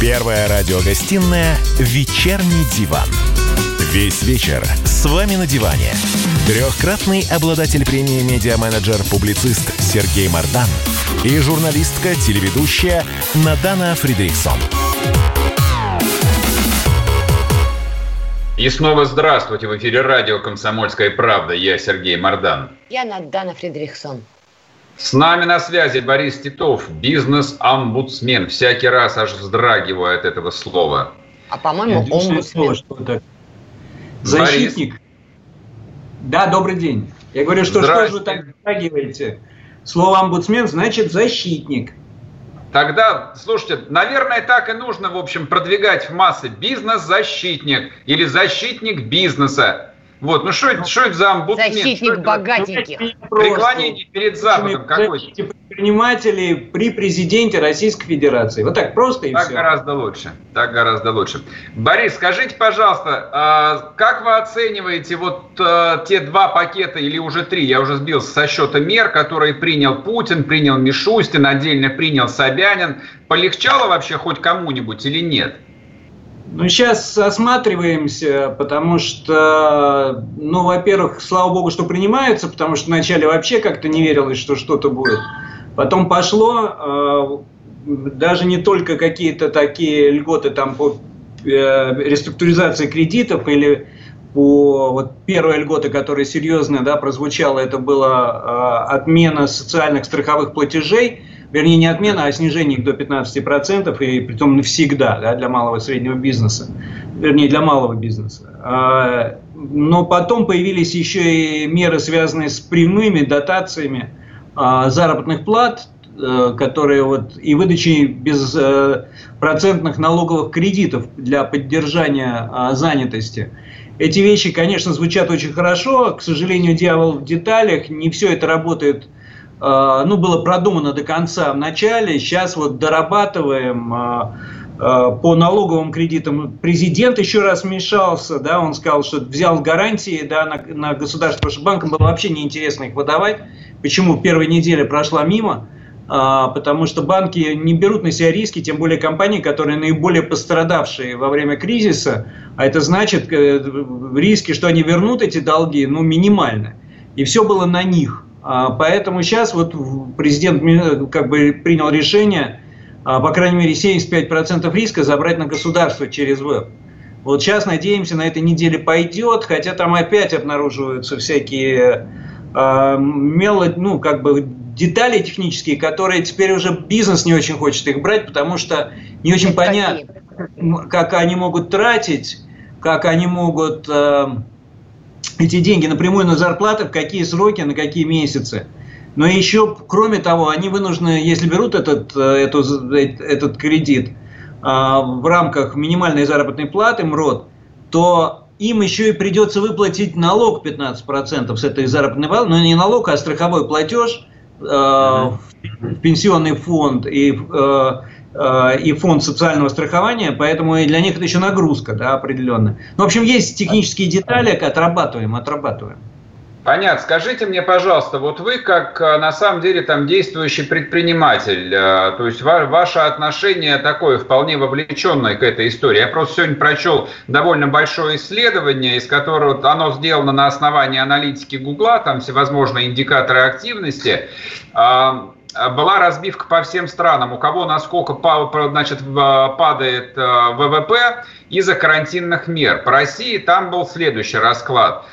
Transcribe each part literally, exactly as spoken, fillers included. Первая радиогостинная «Вечерний диван». Весь вечер с вами на диване. Трехкратный обладатель премии «Медиа-менеджер-публицист» Сергей Мардан и журналистка-телеведущая Надана Фридрихсон. И снова здравствуйте. В эфире радио «Комсомольская правда». Я Сергей Мардан. Я Надана Фридрихсон. С нами на связи Борис Титов, бизнес-омбудсмен. Всякий раз аж вздрагиваю от этого слова. А, по-моему, омбудсмен. Что-то. Защитник. Борис. Да, добрый день. Я говорю, что что же вы так вздрагиваете? Слово «омбудсмен» значит «защитник». Тогда, слушайте, наверное, так и нужно, в общем, продвигать в массы бизнес-защитник или защитник бизнеса. Вот, ну что это, это за омбудсмен? Защитник богатеньких. Преклонение перед Западом какой-то. Предпринимателей при президенте Российской Федерации. Вот так просто и так все. Так гораздо лучше. Так гораздо лучше. Борис, скажите, пожалуйста, как вы оцениваете вот те два пакета или уже три, я уже сбился со счета мер, которые принял Путин, принял Мишустин, отдельно принял Собянин. Полегчало вообще хоть кому-нибудь или нет? Ну, сейчас осматриваемся, потому что, ну, во-первых, слава богу, что принимаются, потому что вначале вообще как-то не верилось, что что-то будет. Потом пошло, э, даже не только какие-то такие льготы там по э, реструктуризации кредитов или по вот, первая льгота, которая серьезно, да, прозвучала, это была э, отмена социальных страховых платежей. Вернее, не отмена, а снижение их до пятнадцати процентов, и притом навсегда, да, для малого и среднего бизнеса. Вернее, для малого бизнеса. Но потом появились еще и меры, связанные с прямыми дотациями заработных плат, которые вот, и выдачей безпроцентных налоговых кредитов для поддержания занятости. Эти вещи, конечно, звучат очень хорошо. К сожалению, дьявол в деталях. Не все это работает. Ну, было продумано до конца в начале, сейчас вот дорабатываем по налоговым кредитам. Президент еще раз вмешался, да, он сказал, что взял гарантии, да, на, на государство, потому что банкам было вообще неинтересно их выдавать. Почему? Первая неделя прошла мимо, потому что банки не берут на себя риски, тем более компании, которые наиболее пострадавшие во время кризиса, а это значит, риски, что они вернут эти долги, ну, минимальны. И все было на них. Поэтому сейчас вот президент как бы принял решение, по крайней мере, семьдесят пять процентов риска забрать на государство через ВЭБ. Вот сейчас, надеемся, на этой неделе пойдет, хотя там опять обнаруживаются всякие э, мелочи, ну, как бы детали технические, которые теперь уже бизнес не очень хочет их брать, потому что не очень понятно, как они могут тратить, как они могут... Э, эти деньги напрямую на зарплаты, в какие сроки, на какие месяцы. Но еще, кроме того, они вынуждены, если берут этот, эту, этот кредит а, в рамках минимальной заработной платы, МРОТ, то им еще и придется выплатить налог пятнадцать процентов с этой заработной платы, но не налог, а страховой платеж а, в пенсионный фонд и, а, а, и фонд социального страхования, поэтому и для них это еще нагрузка, да, определенная. Ну, в общем, есть технические детали, отрабатываем, отрабатываем. Понятно. Скажите мне, пожалуйста, вот вы как на самом деле там действующий предприниматель, то есть ва- ваше отношение такое вполне вовлеченное к этой истории. Я просто сегодня прочел довольно большое исследование, из которого оно сделано на основании аналитики Гугла, там всевозможные индикаторы активности. Была разбивка по всем странам, у кого насколько, значит, падает ВВП из-за карантинных мер. По России там был следующий расклад.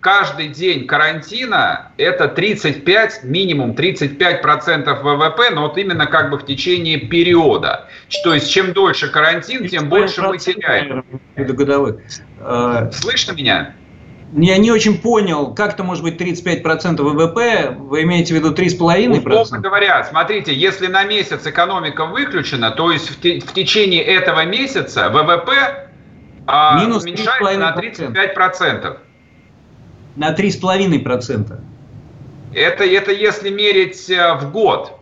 Каждый день карантина это тридцать пять, минимум тридцать пять процентов ВВП, но вот именно как бы в течение периода. То есть чем дольше карантин, тем больше мы теряем. Слышно меня? Я не очень понял, как это может быть тридцать пять процентов ВВП, вы имеете в виду три с половиной процента? Условно говоря, смотрите, если на месяц экономика выключена, то есть в, те, в течение этого месяца ВВП а, уменьшается на тридцать пять процентов. На три с половиной процента. Это, это если мерить в год.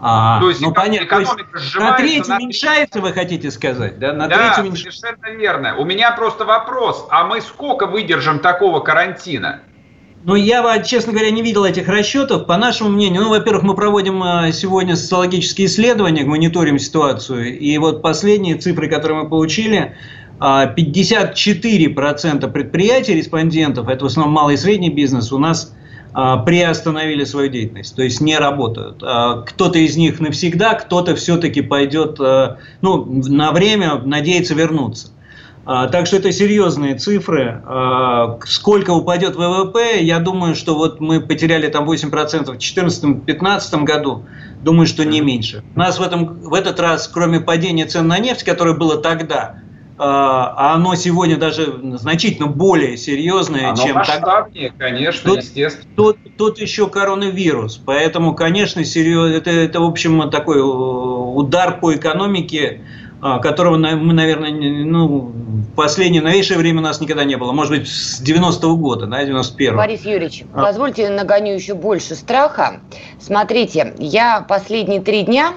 А, то есть ну, понятно. Экономика сжимается. На треть на... уменьшается, вы хотите сказать? Да, на да треть уменьш... совершенно верно. У меня просто вопрос, а мы сколько выдержим такого карантина? Ну, я, честно говоря, не видел этих расчетов. По нашему мнению, ну, во-первых, мы проводим сегодня социологические исследования, мониторим ситуацию. И вот последние цифры, которые мы получили, пятьдесят четыре процента предприятий, респондентов, это в основном малый и средний бизнес, у нас приостановили свою деятельность, то есть не работают. Кто-то из них навсегда, кто-то все-таки пойдет, ну, на время, надеется вернуться. Так что это серьезные цифры. Сколько упадет вэ вэ пэ, я думаю, что вот мы потеряли там восемь процентов в две тысячи четырнадцатом-две тысячи пятнадцатом году, думаю, что не меньше. У нас в, этом, в этот раз, кроме падения цен на нефть, которое было тогда, а оно сегодня даже значительно более серьезное, оно чем тогда. Конечно, тут, естественно. Тут, тут еще коронавирус, поэтому, конечно, серьез... это, это, в общем, такой удар по экономике, которого мы, наверное, ну, в последнее, новейшее время у нас никогда не было. Может быть, с девяностого года, да, девяносто первого. Борис Юрьевич, а. позвольте нагоню еще больше страха. Смотрите, я последние три дня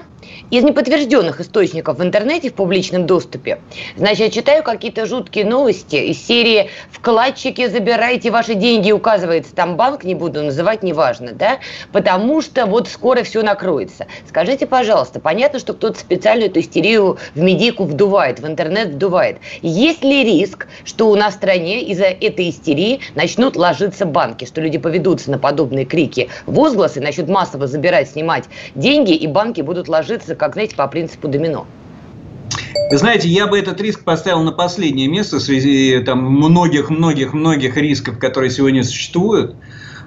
из неподтвержденных источников в интернете в публичном доступе, значит, читаю какие-то жуткие новости из серии «Вкладчики, забирайте ваши деньги», указывается там банк, не буду называть, неважно, да, потому что вот скоро все накроется. Скажите, пожалуйста, понятно, что кто-то специально эту истерию в медийку вдувает, в интернет вдувает. Есть ли риск, что у нас в стране из-за этой истерии начнут ложиться банки, что люди поведутся на подобные крики, возгласы, начнут массово забирать, снимать деньги, и банки будут ложиться, как, знаете, по принципу домино? Вы знаете, я бы этот риск поставил на последнее место в связи там многих-многих-многих рисков, которые сегодня существуют.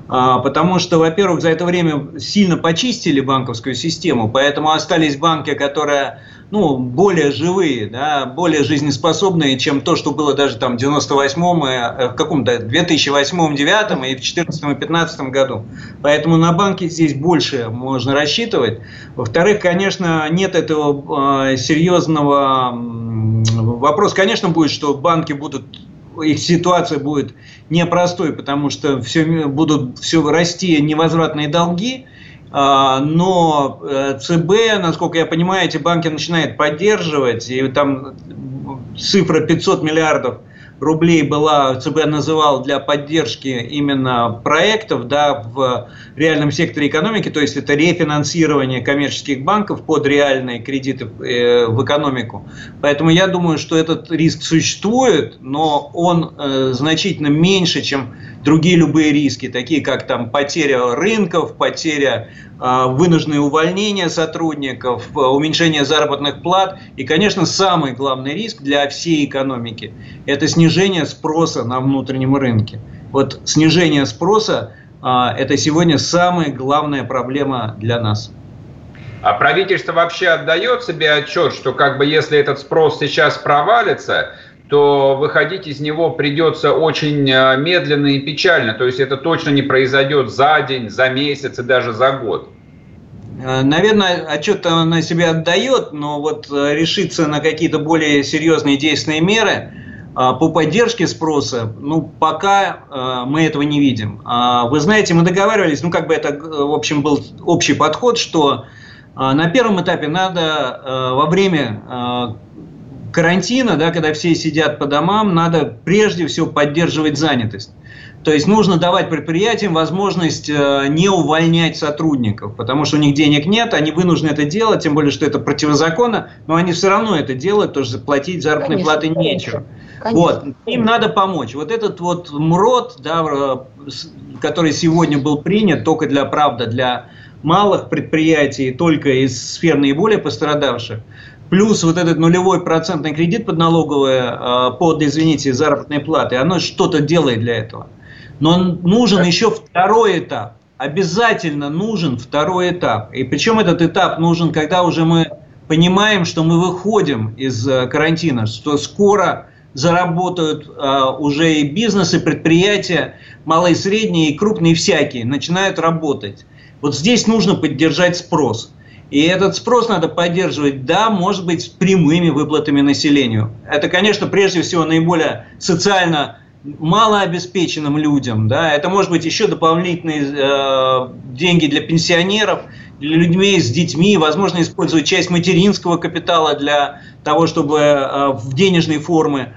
А, потому что, во-первых, за это время сильно почистили банковскую систему, поэтому остались банки, которые, ну, более живые, да, более жизнеспособные, чем то, что было даже там в девяносто восьмом, в каком-то две тысячи восьмом-девятом и в четырнадцатом-пятнадцатом году. Поэтому на банки здесь больше можно рассчитывать. Во-вторых, конечно, нет этого э, серьезного вопроса. Конечно, будет, что банки будут, их ситуация будет непростой, потому что все, будут все расти невозвратные долги. Но цэ бэ, насколько я понимаю, эти банки начинает поддерживать, и там цифра пятьсот миллиардов рублей была, цэ бэ называл, для поддержки именно проектов, да, в реальном секторе экономики, то есть это рефинансирование коммерческих банков под реальные кредиты в экономику. Поэтому я думаю, что этот риск существует, но он э, значительно меньше, чем другие любые риски, такие как там потеря рынков, потеря, э, вынужденные увольнения сотрудников, э, уменьшение заработных плат. И, конечно, самый главный риск для всей экономики – это снижение спроса на внутреннем рынке. Вот снижение спроса э, – это сегодня самая главная проблема для нас. А правительство вообще отдает себе отчет, что как бы если этот спрос сейчас провалится, то выходить из него придется очень медленно и печально. То есть это точно не произойдет за день, за месяц и даже за год. Наверное, отчет на себя отдает, но вот решиться на какие-то более серьезные действенные меры по поддержке спроса, ну, пока мы этого не видим. Вы знаете, мы договаривались, ну, как бы это, в общем, был общий подход, что на первом этапе надо во время карантина, да, когда все сидят по домам, надо прежде всего поддерживать занятость. То есть нужно давать предприятиям возможность э, не увольнять сотрудников, потому что у них денег нет, они вынуждены это делать, тем более, что это противозаконно, но они все равно это делают, потому что платить заработной конечно, платы конечно, нечего. Конечно, вот. Конечно. Им надо помочь. Вот этот вот МРОТ, да, который сегодня был принят только для, правда, для малых предприятий, только из сфер наиболее пострадавших, плюс вот этот нулевой процентный кредит под налоговые, под, извините, заработные платы, оно что-то делает для этого. Но нужен еще второй этап. Обязательно нужен второй этап. И причем этот этап нужен, когда уже мы понимаем, что мы выходим из карантина, что скоро заработают э, уже и бизнесы, предприятия, малые, средние, и крупные, всякие, начинают работать. Вот здесь нужно поддержать спрос. И этот спрос надо поддерживать, да, может быть, с прямыми выплатами населению. Это, конечно, прежде всего наиболее социально малообеспеченным людям. Да. Это, может быть, еще дополнительные э, деньги для пенсионеров, для людей с детьми. Возможно, использовать часть материнского капитала для того, чтобы э, в денежной форме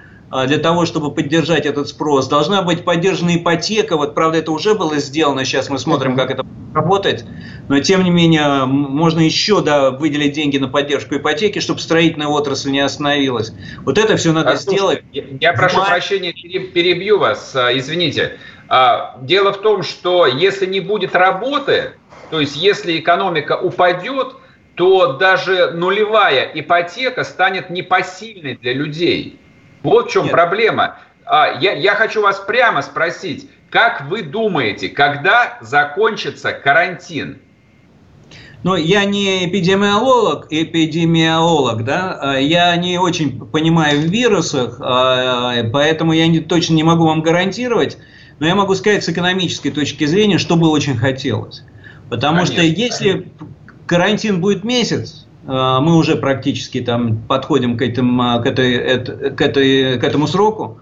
для того, чтобы поддержать этот спрос. Должна быть поддержана ипотека. Вот, правда, это уже было сделано. Сейчас мы смотрим, как это будет работать. Но, тем не менее, можно еще да, выделить деньги на поддержку ипотеки, чтобы строительная отрасль не остановилась. Вот это все надо а, сделать. Я, я прошу Май... прощения, перебью вас. Извините. Дело в том, что если не будет работы, то есть если экономика упадет, то даже нулевая ипотека станет непосильной для людей. Вот в чем Нет. проблема. Я, я хочу вас прямо спросить, как вы думаете, когда закончится карантин? Ну, я не эпидемиолог, эпидемиолог, да, я не очень понимаю в вирусах, поэтому я не, точно не могу вам гарантировать, но я могу сказать с экономической точки зрения, что бы очень хотелось. Потому Конечно, что если... Конечно. Карантин будет месяц, мы уже практически там подходим к, этим, к, этой, к, этой, к этому сроку,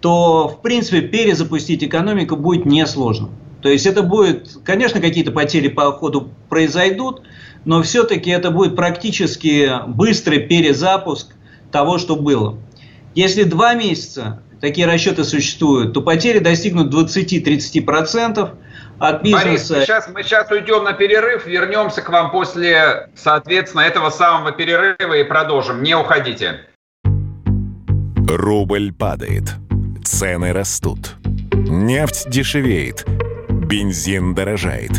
то, в принципе, перезапустить экономику будет несложно. То есть это будет, конечно, какие-то потери по ходу произойдут, но все-таки это будет практически быстрый перезапуск того, что было. Если два месяца такие расчеты существуют, то потери достигнут двадцать-тридцать процентов. От бизнеса. Борис, мы сейчас, мы сейчас уйдем на перерыв, вернемся к вам после, соответственно, этого самого перерыва и продолжим. Не уходите. Рубль падает, цены растут, нефть дешевеет, бензин дорожает.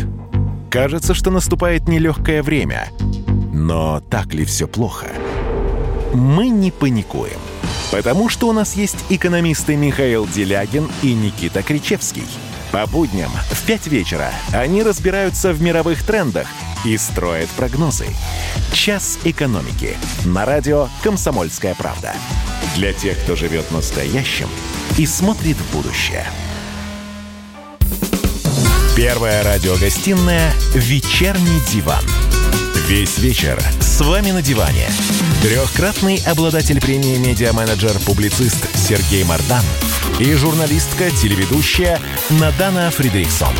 Кажется, что наступает нелегкое время. Но так ли все плохо? Мы не паникуем, потому что у нас есть экономисты Михаил Делягин и Никита Кричевский. По будням в пять вечера они разбираются в мировых трендах и строят прогнозы. «Час экономики» на радио «Комсомольская правда». Для тех, кто живет настоящим и смотрит в будущее. Первая радиогостинная «Вечерний диван». Весь вечер с вами на диване. Трехкратный обладатель премии «Медиа-менеджер-публицист» Сергей Мардан и журналистка-телеведущая Надана Фридрихсон.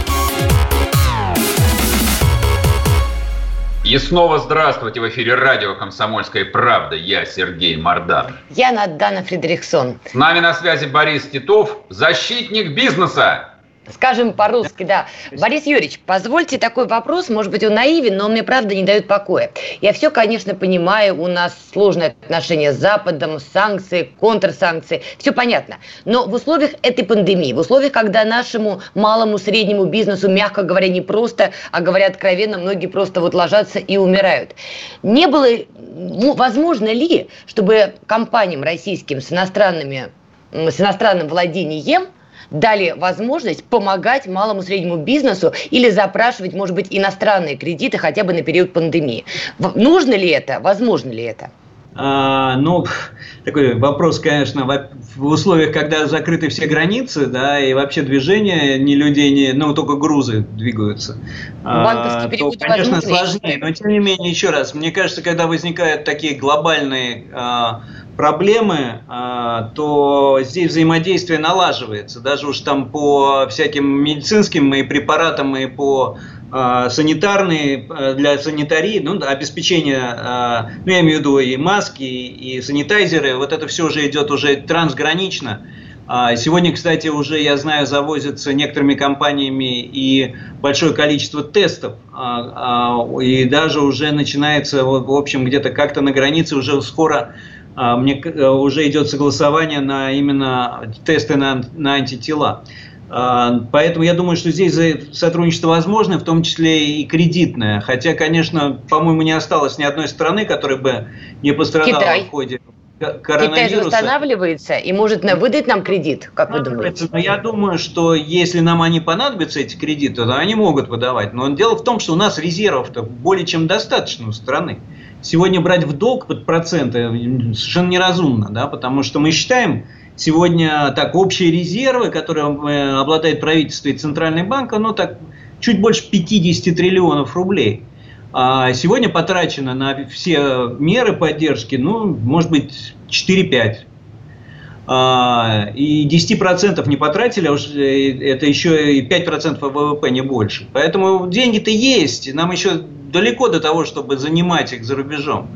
И снова здравствуйте. В эфире радио «Комсомольская правда». Я Сергей Мардан. Я Надана Фридрихсон. С нами на связи Борис Титов, защитник бизнеса. Скажем по-русски, да. Борис Юрьевич, позвольте такой вопрос. Может быть, он наивен, но он мне, правда, не дает покоя. Я все, конечно, понимаю. У нас сложные отношения с Западом, санкции, контрсанкции. Все понятно. Но в условиях этой пандемии, в условиях, когда нашему малому, среднему бизнесу, мягко говоря, не просто, а говоря откровенно, многие просто вот ложатся и умирают. Не было... Возможно ли, чтобы компаниям российским с, иностранными, с иностранным владением дали возможность помогать малому среднему бизнесу или запрашивать, может быть, иностранные кредиты хотя бы на период пандемии? Нужно ли это? Возможно ли это? А, ну, такой вопрос, конечно, в условиях, когда закрыты все границы, да, и вообще движение, ни людей, ни, ну, только грузы двигаются. Банковский перевод, а, то, конечно, сложнее, но тем не менее, еще раз, мне кажется, когда возникают такие глобальные а, проблемы, то здесь взаимодействие налаживается. Даже уж там по всяким медицинским и препаратам, и по санитарной, для санитарии, ну, обеспечение, ну, я имею в виду и маски, и санитайзеры, вот это все уже идет уже трансгранично. Сегодня, кстати, уже, я знаю, завозится некоторыми компаниями и большое количество тестов, и даже уже начинается, в общем, где-то как-то на границе уже скоро Мне уже идет согласование на именно тесты на, на антитела. Поэтому я думаю, что здесь сотрудничество возможно, в том числе и кредитное. Хотя, конечно, по-моему, не осталось ни одной страны, которая бы не пострадала Китай. В ходе коронавируса. Китай же восстанавливается и может выдать нам кредит, как вы думаете? Я думаю, что если нам они понадобятся, эти кредиты, то они могут выдавать. Но дело в том, что у нас резервов-то более чем достаточно у страны. Сегодня брать в долг под проценты совершенно неразумно, да, потому что мы считаем сегодня так общие резервы, которые обладает правительство и Центральный банк, оно так чуть больше пятьдесят триллионов рублей. А сегодня потрачено на все меры поддержки, ну, может быть, четыре-пять. А, и десять процентов не потратили, а уж это еще и пять процентов ВВП, не больше. Поэтому деньги-то есть, нам еще далеко до того, чтобы занимать их за рубежом.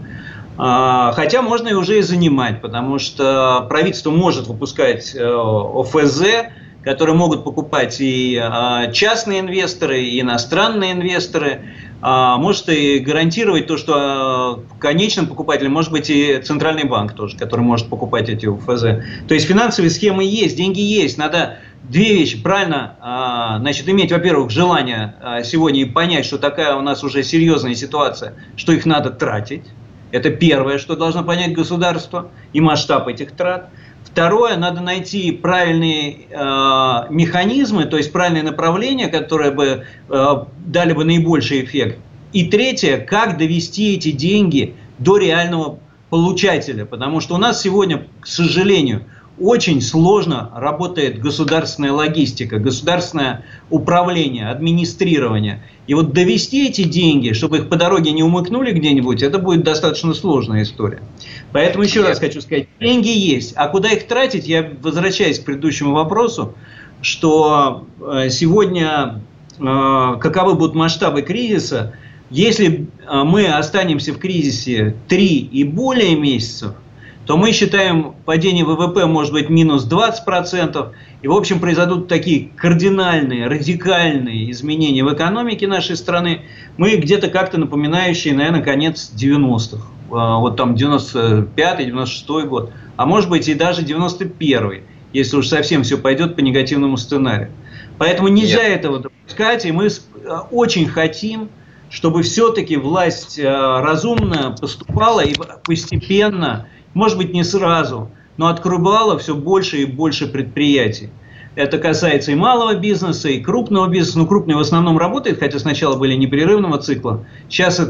Хотя можно и уже и занимать, потому что правительство может выпускать О Эф Зэ, которые могут покупать и частные инвесторы, и иностранные инвесторы. Может и гарантировать то, что конечным покупателем может быть и Центральный банк тоже, который может покупать эти О Эф Зэ. То есть финансовые схемы есть, деньги есть. Надо две вещи. Правильно, значит, иметь, во-первых, желание сегодня и понять, что такая у нас уже серьезная ситуация, что их надо тратить. Это первое, что должно понять государство и масштаб этих трат. Второе, надо найти правильные э, механизмы, то есть правильные направления, которые бы э, дали бы наибольший эффект. И третье, как довести эти деньги до реального получателя. Потому что у нас сегодня, к сожалению, очень сложно работает государственная логистика, государственное управление, администрирование. И вот довести эти деньги, чтобы их по дороге не умыкнули где-нибудь, это будет достаточно сложная история. Поэтому еще раз хочу сказать, деньги есть. А куда их тратить, я возвращаюсь к предыдущему вопросу, что сегодня, каковы будут масштабы кризиса, если мы останемся в кризисе три и более месяцев, то мы считаем, падение Вэ Вэ Пэ может быть минус двадцать процентов. И, в общем, произойдут такие кардинальные, радикальные изменения в экономике нашей страны. Мы где-то как-то напоминающие, наверное, конец девяностых. Вот там девяносто пятый, девяносто шестой год. А может быть и даже девяносто первый, если уж совсем все пойдет по негативному сценарию. Поэтому нельзя Нет. этого допускать. И мы очень хотим, чтобы все-таки власть разумно поступала и постепенно... Может быть, не сразу, но открывало все больше и больше предприятий. Это касается и малого бизнеса, и крупного бизнеса. Ну, крупный в основном работает, хотя сначала были непрерывного цикла. Сейчас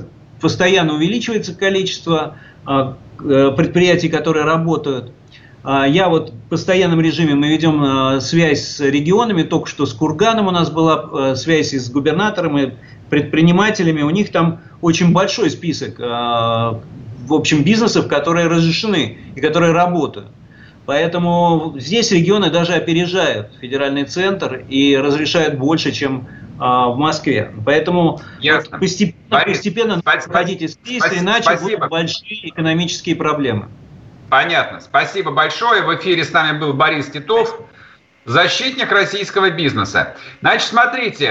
постоянно увеличивается количество предприятий, которые работают. Я вот в постоянном режиме, мы ведем связь с регионами. Только что с Курганом у нас была связь и с губернатором, и предпринимателями. У них там очень большой список, в общем, бизнесов, которые разрешены и которые работают. Поэтому здесь регионы даже опережают федеральный центр и разрешают больше, чем а, в Москве. Поэтому вот постепенно, Борис, постепенно спасибо, выходить из кризиса, иначе спасибо. Будут большие экономические проблемы. Понятно. Спасибо большое. В эфире с нами был Борис Титов, защитник российского бизнеса. Значит, смотрите,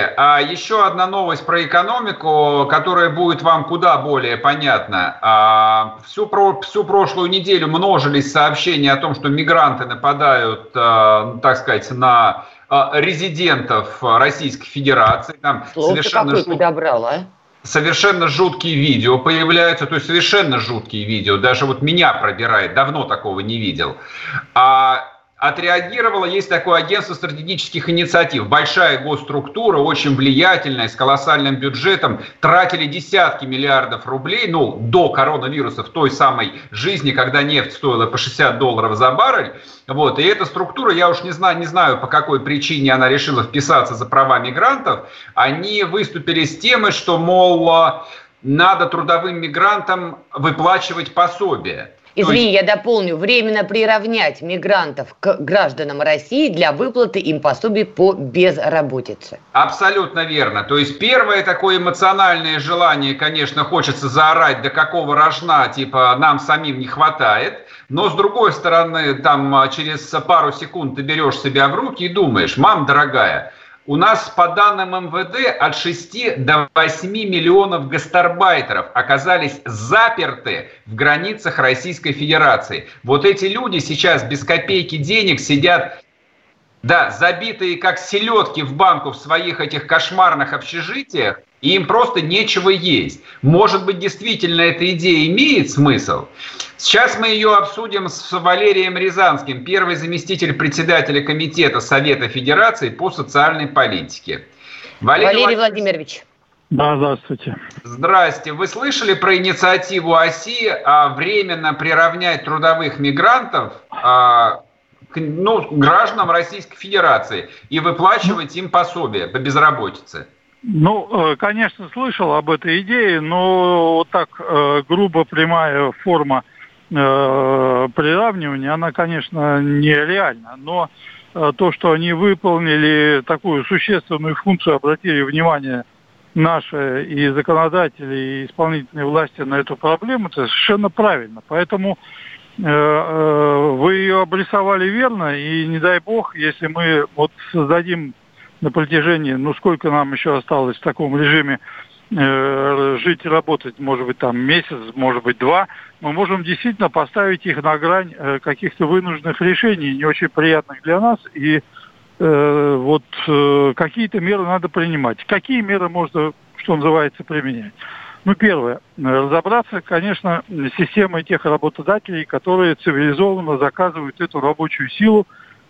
еще одна новость про экономику, которая будет вам куда более понятна. Всю, всю прошлую неделю множились сообщения о том, что мигранты нападают, так сказать, на резидентов Российской Федерации. Там совершенно жут... подобрала, а? Совершенно жуткие видео появляются, то есть совершенно жуткие видео. Даже вот меня пробирает, давно такого не видел. Отреагировало, есть такое агентство стратегических инициатив. Большая госструктура, очень влиятельная, с колоссальным бюджетом. Тратили десятки миллиардов рублей, ну, до коронавируса, в той самой жизни, когда нефть стоила по шестьдесят долларов за баррель. Вот. И эта структура, я уж не знаю, не знаю, по какой причине она решила вписаться за права мигрантов. Они выступили с темой, что, мол, надо трудовым мигрантам выплачивать пособие. Извини, я дополню. Временно приравнять мигрантов к гражданам России для выплаты им пособий по безработице. Абсолютно верно. То есть первое такое эмоциональное желание, конечно, хочется заорать, до какого рожна, типа, нам самим не хватает. Но с другой стороны, там через пару секунд ты берешь себя в руки и думаешь, мам дорогая, у нас, по данным Эм Вэ Дэ, от шести до восьми миллионов гастарбайтеров оказались заперты в границах Российской Федерации. Вот эти люди сейчас без копейки денег сидят, да, забитые как селедки в банку в своих этих кошмарных общежитиях, и им просто нечего есть. Может быть, действительно эта идея имеет смысл? Сейчас мы ее обсудим с Валерием Рязанским, первый заместитель председателя комитета Совета Федерации по социальной политике. Валерий, Валерий Влад... Владимирович. Да, здравствуйте. Здрасте. Вы слышали про инициативу О Эс И временно приравнять трудовых мигрантов к ну, гражданам Российской Федерации и выплачивать им пособие по безработице? Ну, конечно, слышал об этой идее, но вот так грубо прямая форма приравнивания, она, конечно, нереальна. Но то, что они выполнили такую существенную функцию, обратили внимание наши и законодатели, и исполнительные власти на эту проблему, это совершенно правильно. Поэтому вы ее обрисовали верно, и не дай бог, если мы вот создадим на протяжении, ну сколько нам еще осталось в таком режиме э, жить и работать, может быть там месяц, может быть два, мы можем действительно поставить их на грань э, каких-то вынужденных решений, не очень приятных для нас, и э, вот э, какие-то меры надо принимать. Какие меры можно, что называется, применять? Ну, первое, разобраться, конечно, с системой тех работодателей, которые цивилизованно заказывают эту рабочую силу,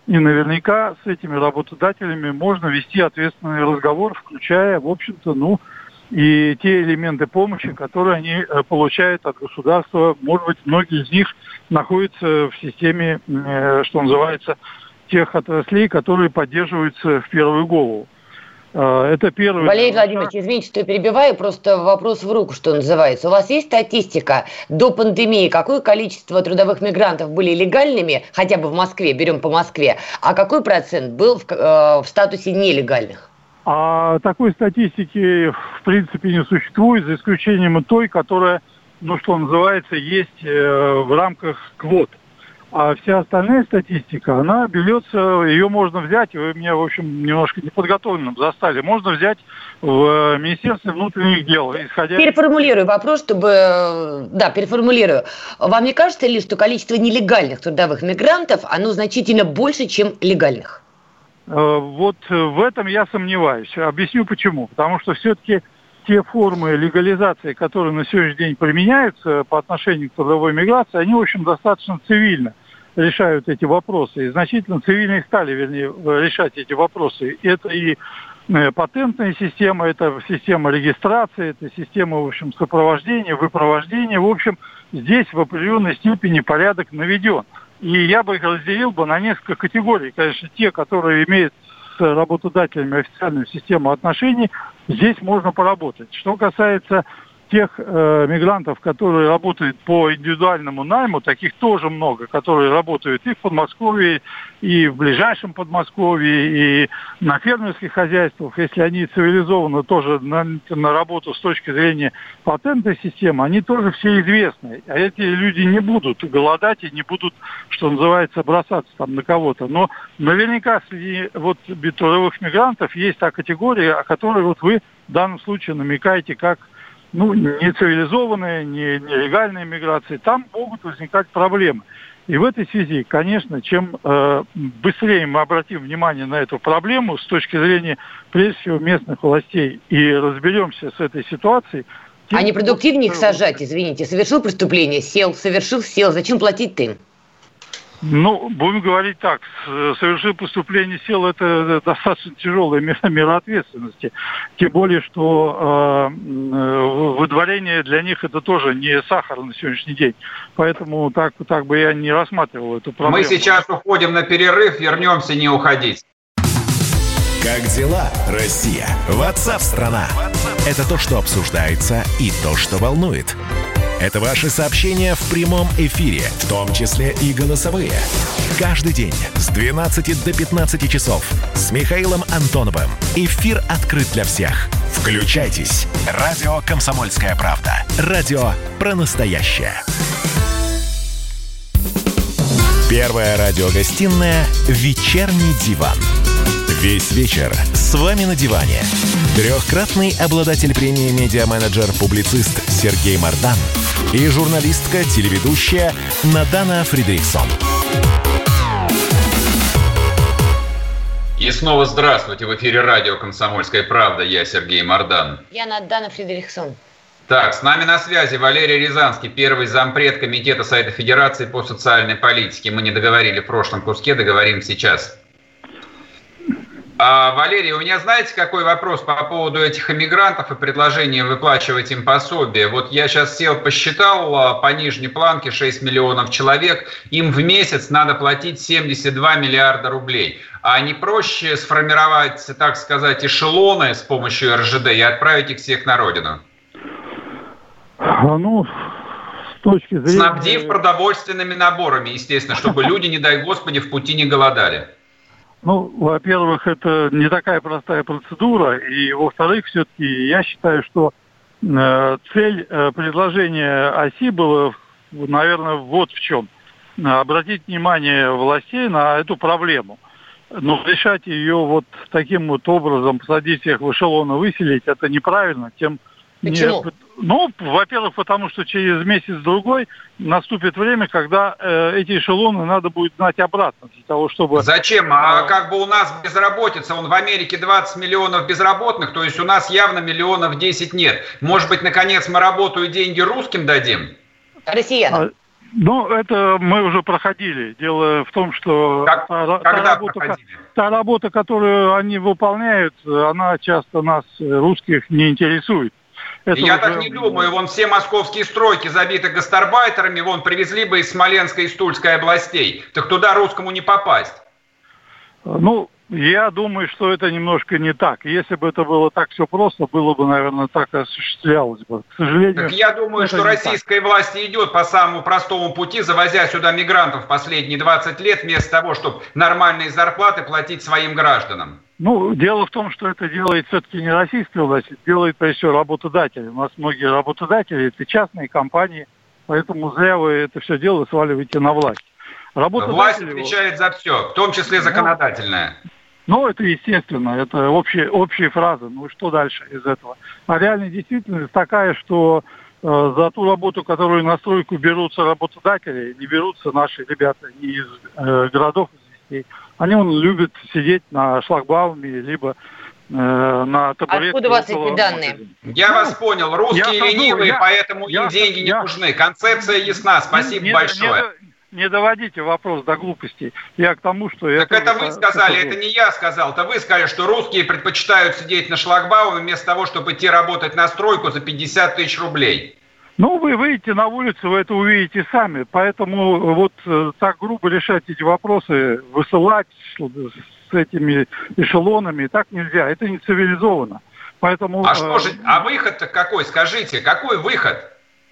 и наверняка с этими работодателями можно вести ответственный разговор, включая, в общем-то, ну, и те элементы помощи, которые они получают от государства. Может быть, многие из них находятся в системе, что называется, тех отраслей, которые поддерживаются в первую голову. Это первый... Валерий Владимирович, извините, что я перебиваю, просто вопрос в руку, что называется. У вас есть статистика до пандемии, какое количество трудовых мигрантов были легальными, хотя бы в Москве, берем по Москве, а какой процент был в, э, в статусе нелегальных? А такой статистики в принципе не существует, за исключением той, которая, ну что называется, есть э, в рамках квот. А вся остальная статистика, она берется, ее можно взять, вы меня, в общем, немножко неподготовленным застали, можно взять в Министерстве внутренних дел. Исходя... Переформулирую вопрос, чтобы... Да, переформулирую. Вам не кажется ли, что количество нелегальных трудовых мигрантов, оно значительно больше, чем легальных? Вот в этом я сомневаюсь. Объясню почему. Потому что все-таки те формы легализации, которые на сегодняшний день применяются по отношению к трудовой миграции, они, в общем, достаточно цивильно решают эти вопросы. И значительно цивильнее стали, вернее, решать эти вопросы. Это и патентная система, это система регистрации, это система, в общем, сопровождения, выпровождения. В общем, здесь в определенной степени порядок наведен. И я бы их разделил бы на несколько категорий. Конечно, те, которые имеют с работодателями официальную систему отношений, здесь можно поработать. Что касается тех э, мигрантов, которые работают по индивидуальному найму, таких тоже много, которые работают и в Подмосковье, и в ближайшем Подмосковье, и на фермерских хозяйствах. Если они цивилизованно тоже на, на работу с точки зрения патентной системы, они тоже все известны. А эти люди не будут голодать и не будут, что называется, бросаться там на кого-то. Но наверняка среди вот трудовых мигрантов есть та категория, о которой вот вы в данном случае намекаете как ну, не цивилизованные, не нелегальные миграции, там могут возникать проблемы. И в этой связи, конечно, чем э, быстрее мы обратим внимание на эту проблему с точки зрения, прежде всего, местных властей и разберемся с этой ситуацией... Тем... А не продуктивнее их сажать, извините? Совершил преступление, сел, совершил, сел. Зачем платить-то им? Ну, будем говорить так, совершил преступление, сел, это достаточно тяжелая мера ответственности. Тем более, что э, выдворение для них это тоже не сахар на сегодняшний день. Поэтому так, так бы я не рассматривал эту проблему. Мы сейчас уходим на перерыв, вернемся, не уходить. Как дела, Россия? Ватсап-страна. Это то, что обсуждается и то, что волнует. Это ваши сообщения в прямом эфире, в том числе и голосовые. Каждый день с двенадцати до пятнадцати часов с Михаилом Антоновым. Эфир открыт для всех. Включайтесь. Радио «Комсомольская правда». Радио про настоящее. Первая радиогостинная «Вечерний диван». Весь вечер с вами на диване. Трехкратный обладатель премии «Медиа-менеджер-публицист» Сергей Мардан и журналистка-телеведущая Надана Фридрихсон. И снова здравствуйте. В эфире радио «Комсомольская правда». Я Сергей Мардан. Я Надана Фридрихсон. Так, с нами на связи Валерий Рязанский, первый зампред комитета Совета Федерации по социальной политике. Мы не договорили в прошлом куске, договорим сейчас. А, Валерий, у меня, знаете, какой вопрос по поводу этих иммигрантов и предложения выплачивать им пособие? Вот я сейчас сел, посчитал по нижней планке шесть миллионов человек, им в месяц надо платить семьдесят два миллиарда рублей. А не проще сформировать, так сказать, эшелоны с помощью эр жэ дэ и отправить их всех на родину? А ну... С точки зрения... Снабдив продовольственными наборами, естественно, чтобы люди, не дай господи, в пути не голодали. Ну, во-первых, это не такая простая процедура, и, во-вторых, все-таки я считаю, что э, цель э, предложения ОСИ была, наверное, вот в чем. Обратить внимание властей на эту проблему. Но решать ее вот таким вот образом, посадить их в эшелон и выселить, это неправильно. Тем Почему? Не... Ну, во-первых, потому что через месяц-другой наступит время, когда э, эти эшелоны надо будет гнать обратно для того, чтобы... Зачем? А как бы у нас безработица, вон в Америке двадцать миллионов безработных, то есть у нас явно миллионов десять нет. Может быть, наконец мы работу и деньги русским дадим? Россиянам. А... Ну, это мы уже проходили. Дело в том, что как, та, та, работа, та работа, которую они выполняют, она часто нас, русских, не интересует. Это Я уже... так не думаю. Вон все московские стройки забиты гастарбайтерами, вон привезли бы из Смоленской и Тульской областей. Так туда русскому не попасть. Ну... Я думаю, что это немножко не так. Если бы это было так все просто, было бы, наверное, так осуществлялось бы. К сожалению, так я думаю, что российская власть идет по самому простому пути, завозя сюда мигрантов последние двадцать лет, вместо того, чтобы нормальные зарплаты платить своим гражданам. Ну, дело в том, что это делает все-таки не российская власть, делает, прежде всего, работодатели. У нас многие работодатели, это частные компании, поэтому зря вы это все дело сваливаете на власть. Работодатели... Власть отвечает за все, в том числе законодательное. Ну, это естественно, это общие, общие фразы. Ну, что дальше из этого? А реальная действительность такая, что э, за ту работу, которую на стройку берутся работодатели, не берутся наши ребята ни из э, городов, из местей. Они он, любят сидеть на шлагбауме, либо э, на табуретке. Откуда у вас эти данные? Я ну, вас понял. Русские я ленивые, я, поэтому я, им деньги я, не нужны. Концепция ясна. Спасибо не, большое. Не, Не доводите вопрос до глупостей. Я к тому, что... Так это, это вы сказали, это, это не я сказал. Это вы сказали, что русские предпочитают сидеть на шлагбауме вместо того, чтобы идти работать на стройку за пятьдесят тысяч рублей. Ну, вы выйдете на улицу, вы это увидите сами. Поэтому вот э, так грубо решать эти вопросы, высылать с этими эшелонами, так нельзя. Это не цивилизованно. Поэтому, а, э, что же, а выход-то какой? Скажите, какой выход?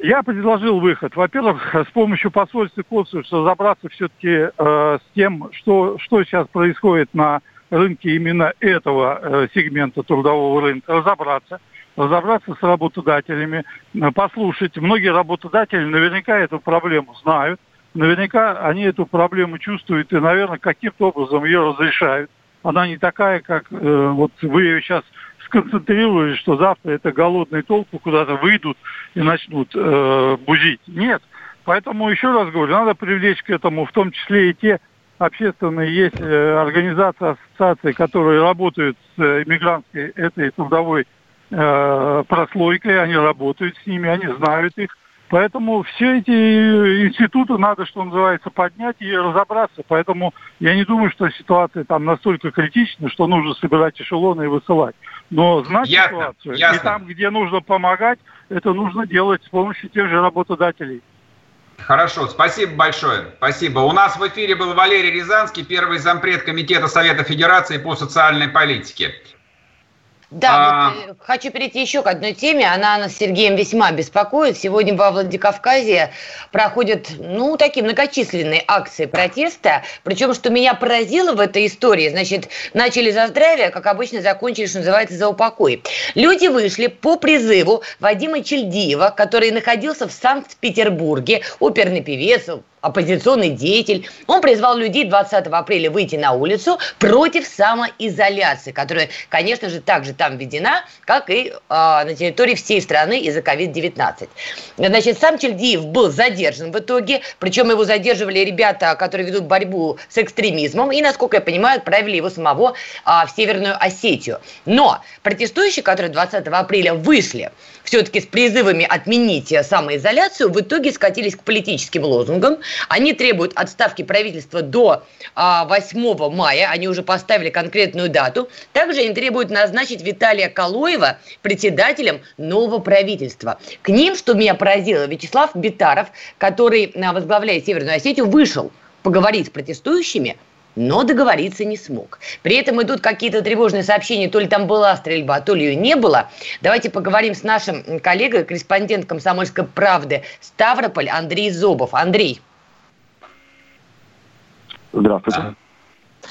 Я предложил выход. Во-первых, с помощью посольства и консульства разобраться все-таки э, с тем, что, что сейчас происходит на рынке именно этого э, сегмента трудового рынка. Разобраться. Разобраться с работодателями, э, послушать. Многие работодатели наверняка эту проблему знают. Наверняка они эту проблему чувствуют и, наверное, каким-то образом ее разрешают. Она не такая, как э, вот вы ее сейчас... сконцентрировались, что завтра это голодные толпы куда-то выйдут и начнут э, бузить. Нет. Поэтому, еще раз говорю, надо привлечь к этому, в том числе и те общественные есть э, организации, ассоциации, которые работают с э, мигрантской этой трудовой э, прослойкой, они работают с ними, они знают их. Поэтому все эти институты надо, что называется, поднять и разобраться. Поэтому я не думаю, что ситуация там настолько критична, что нужно собирать эшелоны и высылать. Но знать ясно, ситуацию ясно. И там, где нужно помогать, это нужно делать с помощью тех же работодателей. Хорошо, спасибо большое. Спасибо. У нас в эфире был Валерий Рязанский, первый зампред комитета Совета Федерации по социальной политике. Да, а... вот хочу перейти еще к одной теме. Она нас с Сергеем весьма беспокоит. Сегодня во Владикавказе проходят, ну, такие многочисленные акции протеста. Причем, что меня поразило в этой истории, значит, начали за здравие, как обычно, закончили, что называется, за упокой. Люди вышли по призыву Вадима Чельдиева, который находился в Санкт-Петербурге, оперный певец, оппозиционный деятель. Он призвал людей двадцатого апреля выйти на улицу против самоизоляции, которая, конечно же, также там введена, как и э, на территории всей страны из-за ковид девятнадцать. Значит, сам Чельдиев был задержан в итоге, причем его задерживали ребята, которые ведут борьбу с экстремизмом, и, насколько я понимаю, отправили его самого э, в Северную Осетию. Но протестующие, которые двадцатого апреля вышли все-таки с призывами отменить самоизоляцию, в итоге скатились к политическим лозунгам. Они требуют отставки правительства до восьмого мая. Они уже поставили конкретную дату. Также они требуют назначить Виталия Калоева председателем нового правительства. К ним, что меня поразило, Вячеслав Битаров, который возглавляет Северную Осетию, вышел поговорить с протестующими, но договориться не смог. При этом идут какие-то тревожные сообщения, то ли там была стрельба, то ли ее не было. Давайте поговорим с нашим коллегой, корреспондент «Комсомольской правды» Ставрополь Андрей Зобов. Андрей. Здравствуйте.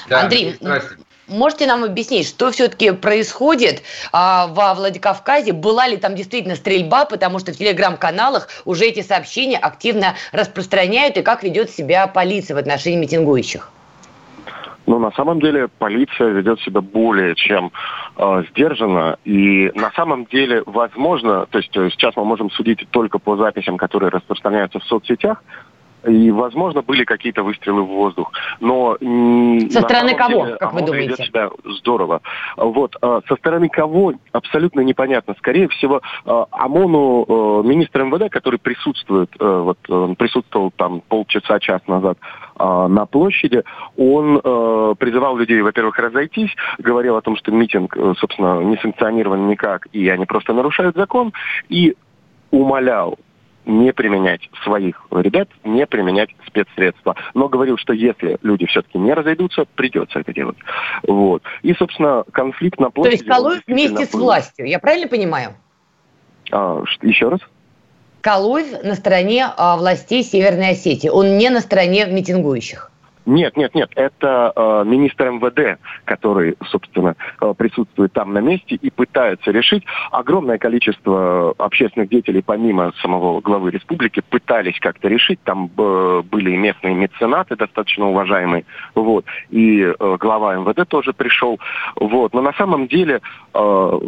Да, Андрей, здравствуйте. Можете нам объяснить, что все-таки происходит а, во Владикавказе? Была ли там действительно стрельба? Потому что в телеграм-каналах уже эти сообщения активно распространяют. И как ведет себя полиция в отношении митингующих? Ну, на самом деле, полиция ведет себя более чем э, сдержанно. И на самом деле, возможно, то есть сейчас мы можем судить только по записям, которые распространяются в соцсетях, и, возможно, были какие-то выстрелы в воздух. Но со стороны кого, деле, как вы думаете? Ведет себя здорово. Вот. Со стороны кого, абсолютно непонятно. Скорее всего, ОМОНу, министр МВД, который присутствует, вот, он присутствовал там полчаса, час назад на площади, он призывал людей, во-первых, разойтись, говорил о том, что митинг, собственно, не санкционирован никак, и они просто нарушают закон, и умолял не применять своих ребят, не применять спецсредства. Но говорил, что если люди все-таки не разойдутся, придется это делать. Вот. И, собственно, конфликт на площади... То есть Калоев вместе с властью, я правильно понимаю? А, еще раз? Калоев на стороне а, властей Северной Осетии. Он не на стороне митингующих. Нет, нет, нет. Это э, министр МВД, который, собственно, э, присутствует там на месте и пытается решить. Огромное количество общественных деятелей, помимо самого главы республики, пытались как-то решить. Там э, были местные меценаты, достаточно уважаемые. Вот. И э, глава МВД тоже пришел. Вот. Но на самом деле... Э,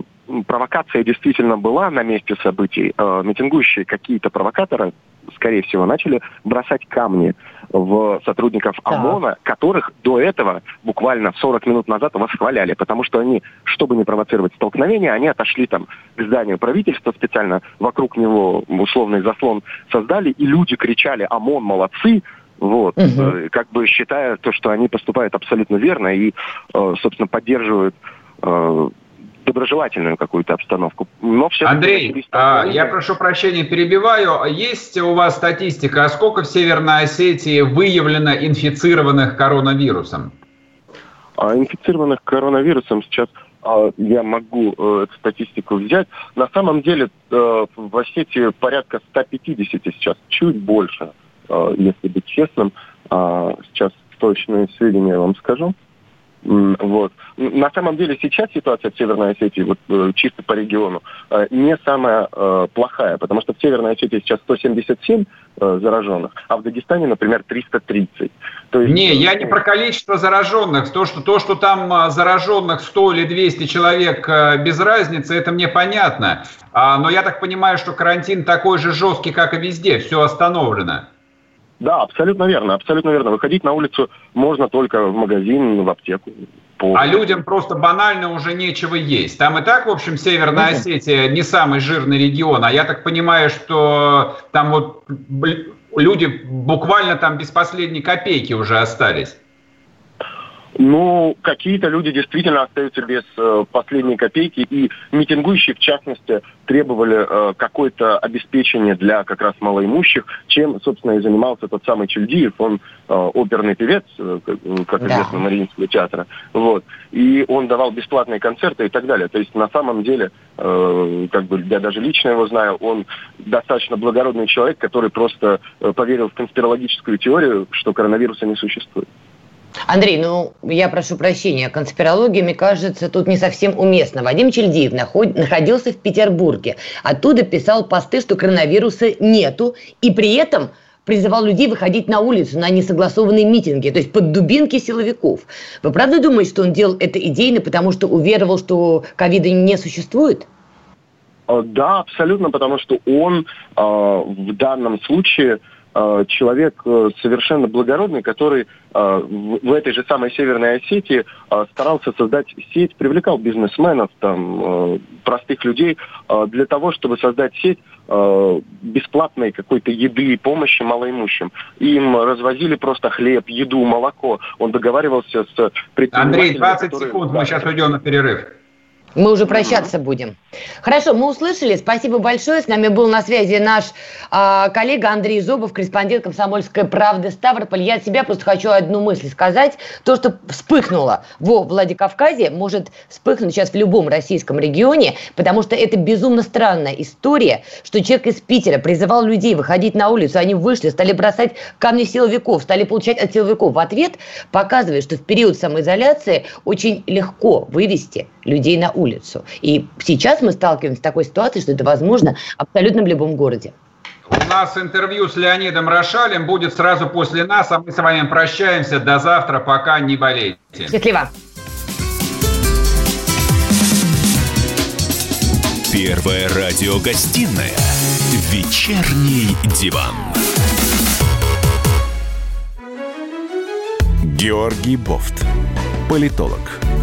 Провокация действительно была на месте событий. Митингующие какие-то провокаторы, скорее всего, начали бросать камни в сотрудников ОМОНа, да, которых до этого буквально сорок минут назад восхваляли, потому что они, чтобы не провоцировать столкновения, они отошли там к зданию правительства, специально вокруг него условный заслон создали, и люди кричали «ОМОН, молодцы!», вот, угу. как бы считая то, что они поступают абсолютно верно и, собственно, поддерживают... доброжелательную какую-то обстановку. Но все Андрей, а, я прошу прощения, перебиваю. Есть у вас статистика, а сколько в Северной Осетии выявлено инфицированных коронавирусом? А, инфицированных коронавирусом сейчас а, я могу а, эту статистику взять. На самом деле а, в Осетии порядка сто пятьдесят сейчас, чуть больше, а, если быть честным. А, сейчас точные сведения я вам скажу. Вот. На самом деле сейчас ситуация в Северной Осетии, вот, чисто по региону, не самая э, плохая, потому что в Северной Осетии сейчас сто семьдесят семь э, зараженных, а в Дагестане, например, триста тридцать. То есть... Не, я не про количество зараженных. То, что, то, что там зараженных сто или двести человек, без разницы, это мне понятно. А, но я так понимаю, что карантин такой же жесткий, как и везде, все остановлено. Да, абсолютно верно, абсолютно верно. Выходить на улицу можно только в магазин, в аптеку. По... А людям просто банально уже нечего есть. Там и так, в общем, Северная Осетия не самый жирный регион, а я так понимаю, что там вот люди буквально там без последней копейки уже остались. Ну, какие-то люди действительно остаются без э, последней копейки, и митингующие, в частности, требовали э, какое-то обеспечение для как раз малоимущих, чем, собственно, и занимался тот самый Чельдиев, он э, оперный певец, э, как известно, да, Мариинского театра, вот, и он давал бесплатные концерты и так далее. То есть, на самом деле, э, как бы, я даже лично его знаю, он достаточно благородный человек, который просто э, поверил в конспирологическую теорию, что коронавируса не существует. Андрей, ну, я прошу прощения, конспирология, мне кажется, тут не совсем уместна. Вадим Чельдиев наход... находился в Петербурге. Оттуда писал посты, что коронавируса нету, и при этом призывал людей выходить на улицу на несогласованные митинги, то есть под дубинки силовиков. Вы правда думаете, что он делал это идейно, потому что уверовал, что ковида не существует? Да, абсолютно, потому что он э, в данном случае... человек совершенно благородный, который в этой же самой Северной Осетии старался создать сеть, привлекал бизнесменов, там, простых людей для того, чтобы создать сеть бесплатной какой-то еды и помощи малоимущим. Им развозили просто хлеб, еду, молоко. Он договаривался с предпринимателями... Андрей, двадцать которые... секунд, мы сейчас уйдем на перерыв. Мы уже прощаться будем. Хорошо, мы услышали. Спасибо большое. С нами был на связи наш э, коллега Андрей Зобов, корреспондент «Комсомольской правды» Ставрополь. Я от себя просто хочу одну мысль сказать. То, что вспыхнуло во Владикавказе, может вспыхнуть сейчас в любом российском регионе, потому что это безумно странная история, что человек из Питера призывал людей выходить на улицу, они вышли, стали бросать камни силовиков, стали получать от силовиков в ответ, показывая, что в период самоизоляции очень легко вывести людей на улицу. улицу. И сейчас мы сталкиваемся с такой ситуацией, что это возможно абсолютно в любом городе. У нас интервью с Леонидом Рошалем будет сразу после нас, а мы с вами прощаемся до завтра, пока не болейте. Счастливо. Первая радиогостиная «Вечерний диван». Георгий Бофт. Политолог,